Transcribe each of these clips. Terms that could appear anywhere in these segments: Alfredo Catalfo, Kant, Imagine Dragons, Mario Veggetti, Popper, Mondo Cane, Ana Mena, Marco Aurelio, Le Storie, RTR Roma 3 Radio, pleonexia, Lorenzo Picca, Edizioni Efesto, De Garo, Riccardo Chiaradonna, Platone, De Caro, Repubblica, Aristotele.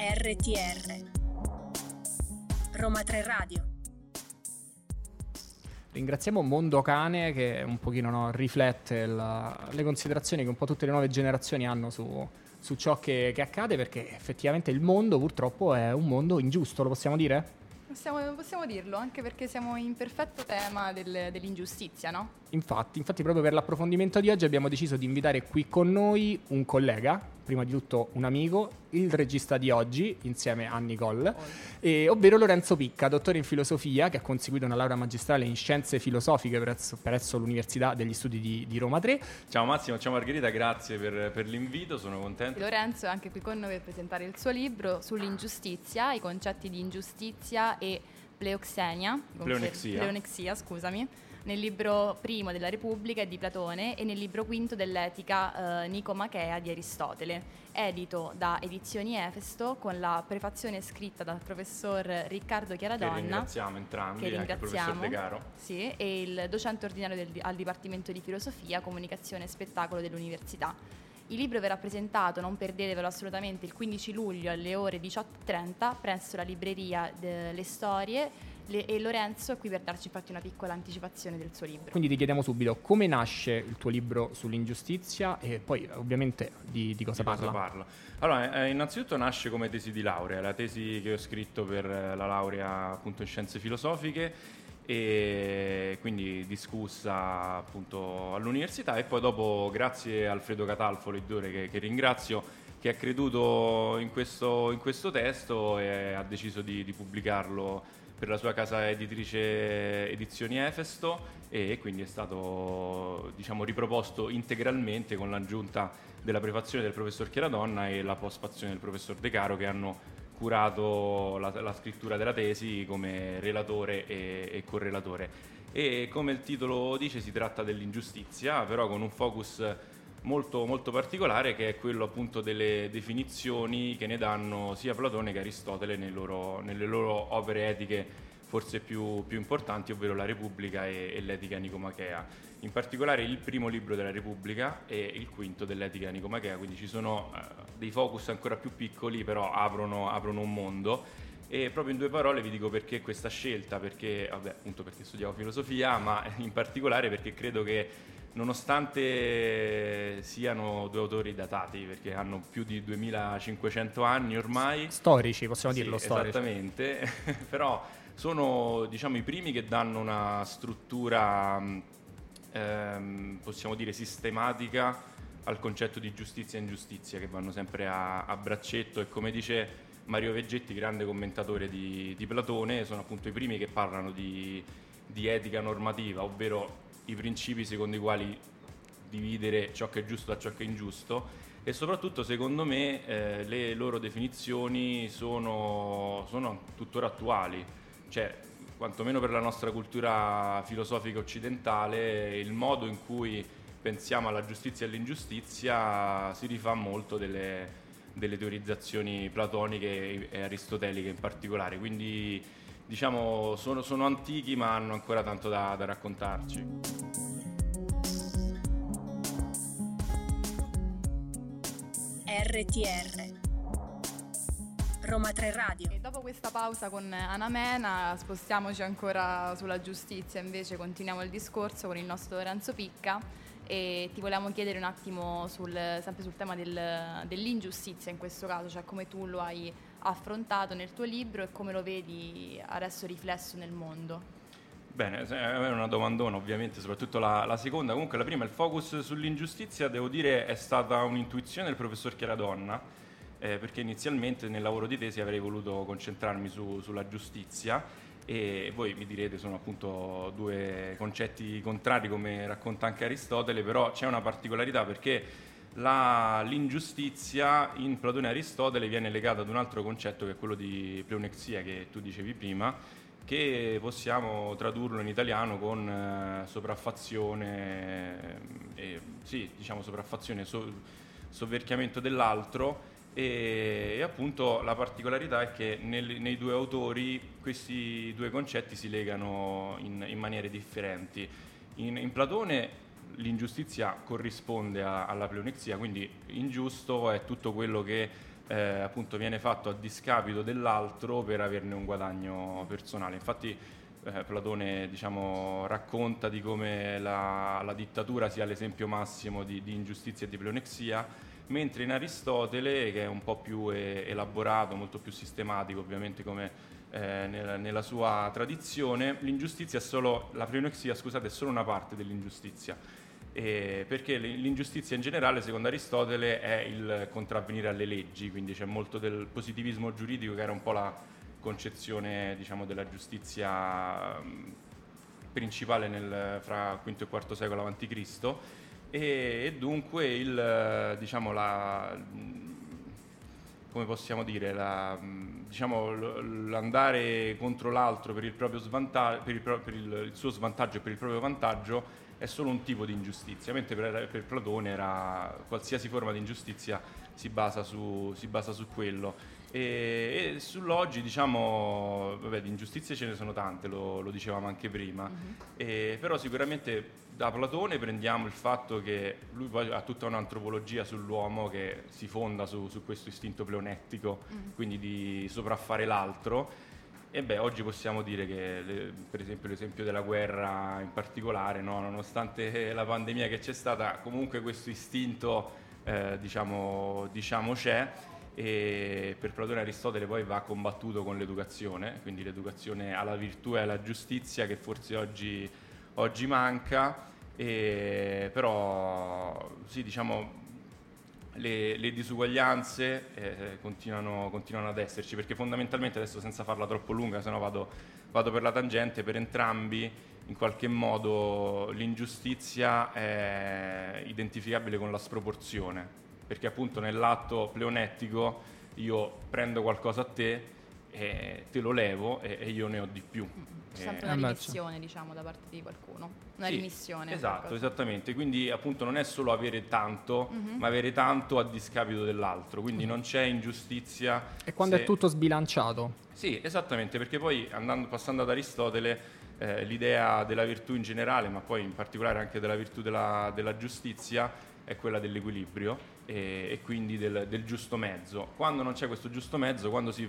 RTR Roma 3 Radio. Ringraziamo Mondo Cane che un pochino riflette le considerazioni che un po' tutte le nuove generazioni hanno su ciò che accade, perché effettivamente il mondo purtroppo è un mondo ingiusto, lo possiamo dire? Possiamo dirlo, anche perché siamo in perfetto tema dell'ingiustizia, no? Infatti proprio per l'approfondimento di oggi abbiamo deciso di invitare qui con noi un collega, prima di tutto un amico, il regista di oggi insieme a Nicole, ovvero Lorenzo Picca, dottore in filosofia, che ha conseguito una laurea magistrale in scienze filosofiche presso l'Università degli Studi di Roma 3. Ciao Massimo, ciao Margherita, grazie per l'invito, sono contento. Lorenzo è anche qui con noi per presentare il suo libro sull'ingiustizia, i concetti di ingiustizia e pleonexia, nel libro primo della Repubblica di Platone e nel libro quinto dell'Etica Nicomachea di Aristotele, edito da Edizioni Efesto con la prefazione scritta dal professor Riccardo Chiaradonna, che ringraziamo entrambi, anche il professor De Garo, sì, e il docente ordinario al Dipartimento di Filosofia, Comunicazione e Spettacolo dell'Università. Il libro verrà presentato, non perdetevelo assolutamente, il 15 luglio alle ore 18.30 presso la libreria Le Storie. E Lorenzo è qui per darci infatti una piccola anticipazione del suo libro. Quindi ti chiediamo subito come nasce il tuo libro sull'ingiustizia e poi ovviamente di cosa parla. Allora, innanzitutto nasce come tesi di laurea, la tesi che ho scritto per la laurea appunto in scienze filosofiche, e quindi discussa appunto all'università, e poi dopo grazie a Alfredo Catalfo, l'editore che ringrazio, che ha creduto in questo testo e ha deciso di pubblicarlo per la sua casa editrice Edizioni Efesto, e quindi è stato riproposto integralmente con l'aggiunta della prefazione del professor Chiaradonna e la postfazione del professor De Caro, che hanno curato la scrittura della tesi come relatore e correlatore. E come il titolo dice, si tratta dell'ingiustizia, però con un focus molto, molto particolare, che è quello appunto delle definizioni che ne danno sia Platone che Aristotele nelle loro opere etiche forse più importanti, ovvero la Repubblica e l'Etica Nicomachea. In particolare il primo libro della Repubblica e il quinto dell'Etica Nicomachea, quindi ci sono dei focus ancora più piccoli, però aprono un mondo. E proprio in due parole vi dico perché questa scelta, perché studiavo filosofia, ma in particolare perché credo che, nonostante siano due autori datati, perché hanno più di 2500 anni ormai, storici, possiamo dirlo, sì, storici. Esattamente, però sono i primi che danno una struttura, possiamo dire, sistematica al concetto di giustizia e ingiustizia, che vanno sempre a braccetto, e come dice Mario Veggetti, grande commentatore di Platone, sono appunto i primi che parlano di etica normativa, ovvero i principi secondo i quali dividere ciò che è giusto da ciò che è ingiusto, e soprattutto secondo me le loro definizioni sono tuttora attuali, cioè quantomeno per la nostra cultura filosofica occidentale il modo in cui pensiamo alla giustizia e all'ingiustizia si rifà molto delle teorizzazioni platoniche e aristoteliche in particolare, quindi sono antichi ma hanno ancora tanto da raccontarci. RTR Roma 3 Radio. E dopo questa pausa con Ana Mena spostiamoci ancora sulla giustizia, invece continuiamo il discorso con il nostro Lorenzo Picca, e ti volevamo chiedere un attimo sempre sul tema dell'ingiustizia in questo caso, cioè come tu lo hai affrontato nel tuo libro e come lo vedi adesso riflesso nel mondo. Bene, è una domandona ovviamente, soprattutto la seconda. Comunque la prima, il focus sull'ingiustizia, devo dire è stata un'intuizione del professor Chiaradonna, perché inizialmente nel lavoro di tesi avrei voluto concentrarmi sulla giustizia, e voi mi direte sono appunto due concetti contrari, come racconta anche Aristotele, però c'è una particolarità, perché l'ingiustizia in Platone e Aristotele viene legata ad un altro concetto, che è quello di pleonexia, che tu dicevi prima, che possiamo tradurlo in italiano con sopraffazione, sopraffazione, sovverchiamento dell'altro, e appunto la particolarità è che nei due autori questi due concetti si legano in maniere differenti. In Platone l'ingiustizia corrisponde alla pleonexia, quindi ingiusto è tutto quello che appunto viene fatto a discapito dell'altro per averne un guadagno personale. Infatti Platone, diciamo, racconta di come la dittatura sia l'esempio massimo di ingiustizia e di pleonexia, mentre in Aristotele, che è un po' più elaborato, molto più sistematico ovviamente come nella sua tradizione, la pleonexia è solo una parte dell'ingiustizia, perché l'ingiustizia in generale, secondo Aristotele, è il contravvenire alle leggi, quindi c'è molto del positivismo giuridico, che era un po' la concezione, diciamo, della giustizia principale fra V e IV secolo a.C., e dunque l'andare contro l'altro per il suo svantaggio e per il proprio vantaggio è solo un tipo di ingiustizia, mentre per Platone era qualsiasi forma di ingiustizia si basa su quello. E sull'oggi, diciamo, di ingiustizie ce ne sono tante, lo dicevamo anche prima, mm-hmm. Però sicuramente da Platone prendiamo il fatto che lui poi ha tutta un'antropologia sull'uomo che si fonda su questo istinto pleonettico, mm-hmm. quindi di sopraffare l'altro. Oggi possiamo dire che per esempio l'esempio della guerra in particolare, no? Nonostante la pandemia che c'è stata, comunque questo istinto diciamo c'è, e per Platone e Aristotele poi va combattuto con l'educazione, quindi l'educazione alla virtù e alla giustizia, che forse oggi manca, però sì, diciamo, le disuguaglianze continuano ad esserci, perché fondamentalmente, adesso senza farla troppo lunga sennò vado per la tangente, per entrambi in qualche modo l'ingiustizia è identificabile con la sproporzione, perché appunto nell'atto pleonettico io prendo qualcosa a te e te lo levo e io ne ho di più. C'è sempre una remissione, diciamo, da parte di qualcuno, una remissione. Esatto, esattamente. Quindi appunto non è solo avere tanto, mm-hmm. ma avere tanto a discapito dell'altro, quindi non c'è ingiustizia. E quando è tutto sbilanciato. Sì, esattamente, perché poi passando ad Aristotele, l'idea della virtù in generale, ma poi in particolare anche della virtù della giustizia, è quella dell'equilibrio e quindi del giusto mezzo. Quando non c'è questo giusto mezzo, quando si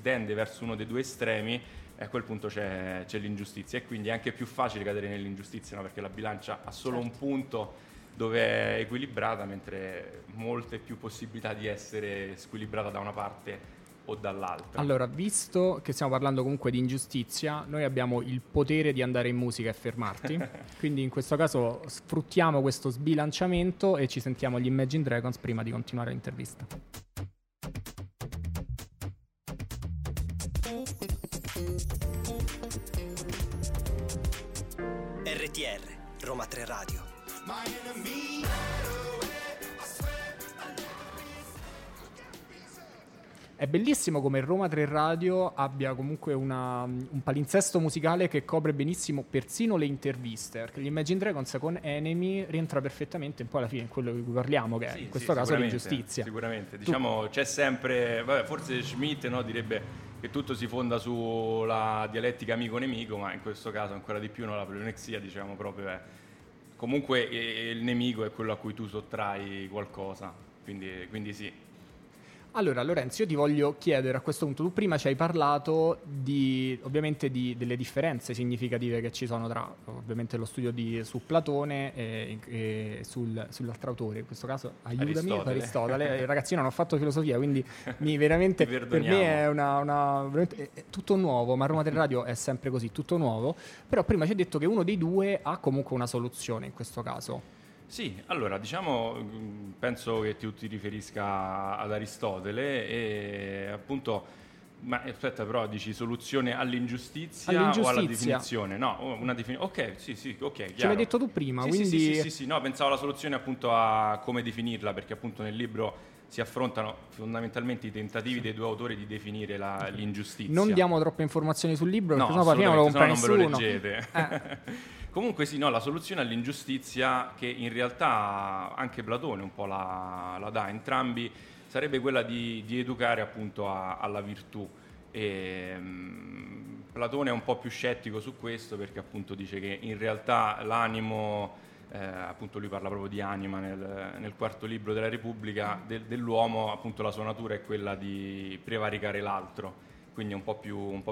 tende verso uno dei due estremi, a quel punto c'è l'ingiustizia, e quindi è anche più facile cadere nell'ingiustizia, no? Perché la bilancia ha solo un punto dove è equilibrata, mentre molte più possibilità di essere squilibrata da una parte o dall'altra. Allora, visto che stiamo parlando comunque di ingiustizia, noi abbiamo il potere di andare in musica e fermarti, quindi in questo caso sfruttiamo questo sbilanciamento e ci sentiamo gli Imagine Dragons prima di continuare l'intervista. RTR Roma 3 Radio. È bellissimo come Roma 3 Radio abbia comunque un palinsesto musicale che copre benissimo persino le interviste, perché gli Imagine Dragons con Enemy rientra perfettamente un po' alla fine in quello di cui parliamo, che sì, in questo caso è l'ingiustizia. Sicuramente, diciamo, c'è sempre, forse Schmidt, no, direbbe che tutto si fonda sulla dialettica amico-nemico, ma in questo caso ancora di più, no, la pleonexia, diciamo, proprio è comunque il nemico è quello a cui tu sottrai qualcosa, quindi sì. Allora Lorenzo, io ti voglio chiedere a questo punto, tu prima ci hai parlato delle differenze significative che ci sono tra ovviamente lo studio su Platone e sull'altro autore, in questo caso aiutami, Aristotele. Ragazzi, io non ho fatto filosofia, quindi veramente per me è è tutto nuovo, ma Roma 3 Radio è sempre così, tutto nuovo. Però prima ci hai detto che uno dei due ha comunque una soluzione in questo caso. Sì, allora, diciamo, penso che tu ti riferisca ad Aristotele e appunto, ma aspetta, però dici soluzione all'ingiustizia. O alla definizione? No, una definizione. Ok, sì, ok, chiaro. Ce l'hai detto tu prima, quindi sì, no, pensavo alla soluzione appunto a come definirla, perché appunto nel libro si affrontano fondamentalmente i tentativi dei due autori di definire l'ingiustizia. Non diamo troppe informazioni sul libro, perché sennò prima lo compra nessuno. No, non ve lo leggete. Comunque sì, no, la soluzione all'ingiustizia, che in realtà anche Platone un po' la dà, entrambi, sarebbe quella di educare appunto alla virtù. Platone è un po' più scettico su questo, perché appunto dice che in realtà l'animo appunto lui parla proprio di anima nel quarto libro della Repubblica, dell'uomo, appunto la sua natura è quella di prevaricare l'altro, quindi è un po'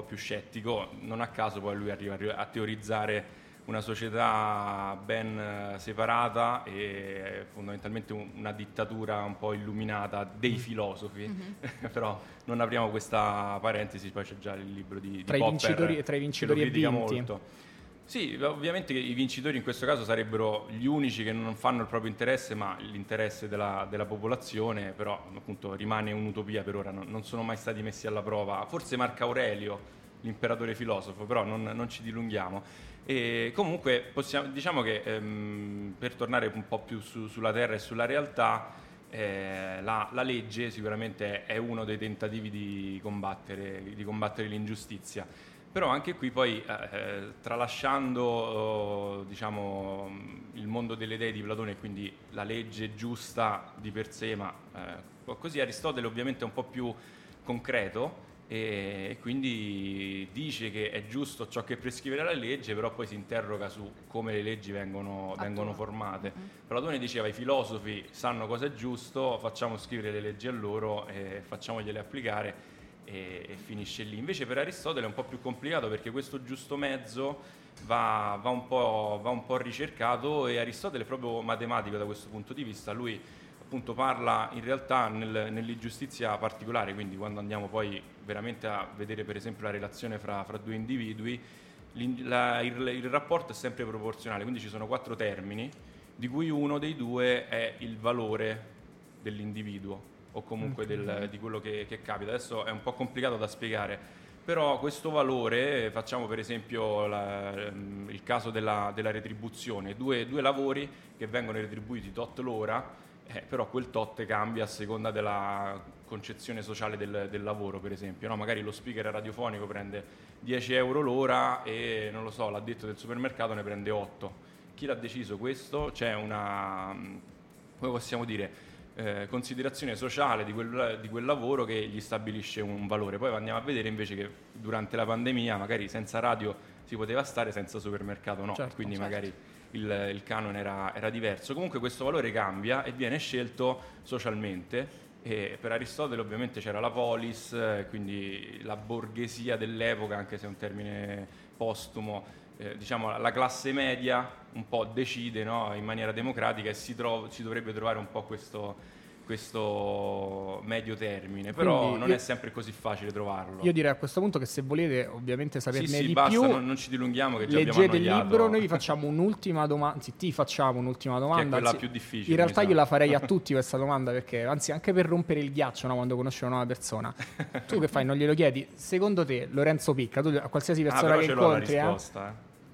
più scettico. Non a caso poi lui arriva a teorizzare una società ben separata e fondamentalmente una dittatura un po' illuminata dei filosofi, però non apriamo questa parentesi, poi c'è già il libro di Popper, tra i vincitori e vinti. Molto. Sì, ovviamente i vincitori in questo caso sarebbero gli unici che non fanno il proprio interesse, ma l'interesse della popolazione, però appunto rimane un'utopia per ora, non sono mai stati messi alla prova, forse Marco Aurelio, l'imperatore filosofo, però non ci dilunghiamo. E comunque diciamo che per tornare un po' più sulla terra e sulla realtà, la legge sicuramente è uno dei tentativi di combattere l'ingiustizia, però anche qui poi tralasciando diciamo il mondo delle idee di Platone, quindi la legge giusta di per sé, ma così Aristotele ovviamente è un po' più concreto e quindi dice che è giusto ciò che prescrive la legge, però poi si interroga su come le leggi vengono formate. Platone diceva: i filosofi sanno cosa è giusto, facciamo scrivere le leggi a loro e facciamogliele applicare, e finisce lì. Invece per Aristotele è un po' più complicato, perché questo giusto mezzo va un po' ricercato, e Aristotele è proprio matematico da questo punto di vista. Lui appunto parla in realtà nell'ingiustizia particolare, quindi quando andiamo poi veramente a vedere per esempio la relazione fra due individui, il rapporto è sempre proporzionale, quindi ci sono 4 termini di cui uno dei due è il valore dell'individuo o comunque di quello che capita. Adesso è un po' complicato da spiegare, però questo valore, facciamo per esempio il caso della retribuzione, due lavori che vengono retribuiti tot l'ora, però quel tot cambia a seconda della concezione sociale del lavoro, per esempio, no? Magari lo speaker radiofonico prende 10 euro l'ora e, non lo so, l'addetto del supermercato ne prende 8. Chi l'ha deciso questo? C'è una, come possiamo dire, considerazione sociale di quel lavoro che gli stabilisce un valore. Poi andiamo a vedere invece che durante la pandemia magari senza radio si poteva stare, senza supermercato no, certo, quindi certo. Magari il canone era diverso. Comunque questo valore cambia e viene scelto socialmente, e per Aristotele ovviamente c'era la polis, quindi la borghesia dell'epoca, anche se è un termine postumo, diciamo la classe media un po' decide, no, in maniera democratica, e si dovrebbe trovare un po' questo medio termine, però quindi non è sempre così facile trovarlo. Io direi a questo punto che, se volete ovviamente saperne di basta, più, non ci dilunghiamo, che già abbiamo annoiato. Leggete il libro, noi vi facciamo un'ultima domanda, anzi ti facciamo un'ultima domanda, che è quella più difficile. In realtà io la farei a tutti questa domanda, perché anzi anche per rompere il ghiaccio, no, quando conosci una nuova persona, tu che fai, non glielo chiedi? Secondo te Lorenzo Picca, tu a qualsiasi persona che incontri,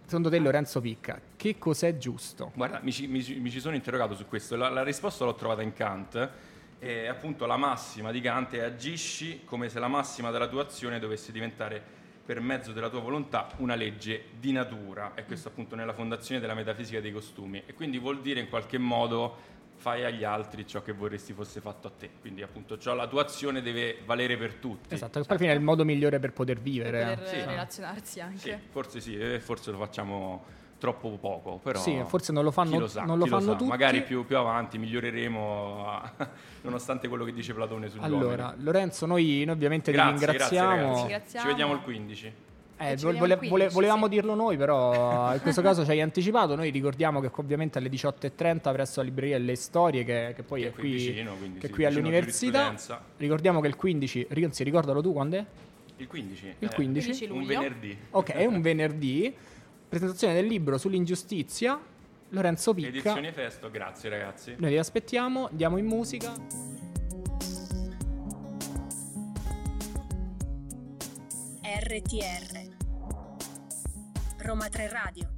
secondo te Lorenzo Picca, che cos'è giusto? Guarda, mi ci sono interrogato su questo, la risposta l'ho trovata in Kant, e appunto la massima di Kant è: agisci come se la massima della tua azione dovesse diventare, per mezzo della tua volontà, una legge di natura, e questo appunto nella fondazione della metafisica dei costumi, e quindi vuol dire in qualche modo fai agli altri ciò che vorresti fosse fatto a te, quindi appunto la tua azione deve valere per tutti. Esatto, alla fine è il modo migliore per poter vivere, per relazionarsi anche. Sì, forse sì, forse lo facciamo troppo poco, però sì, forse non lo fanno, chi lo sa, non lo fanno tutti. Magari più avanti miglioreremo nonostante quello che dice Platone sugli uomini. Allora, Lorenzo, noi ovviamente ti ringraziamo. Grazie, ci vediamo il 15. Volevamo dirlo noi, però in questo caso ci hai anticipato. Noi ricordiamo che ovviamente alle 18:30 presso la libreria Le Storie, che poi è qui vicino, che è qui all'università. Ricordiamo che il 15, anzi ricordalo tu quando è? Il 15. Il 15 luglio. Un venerdì. Ok, è un venerdì. Presentazione del libro sull'ingiustizia, Lorenzo Picca. Edizioni Efesto, grazie ragazzi. Noi vi aspettiamo, andiamo in musica. RTR Roma 3 Radio.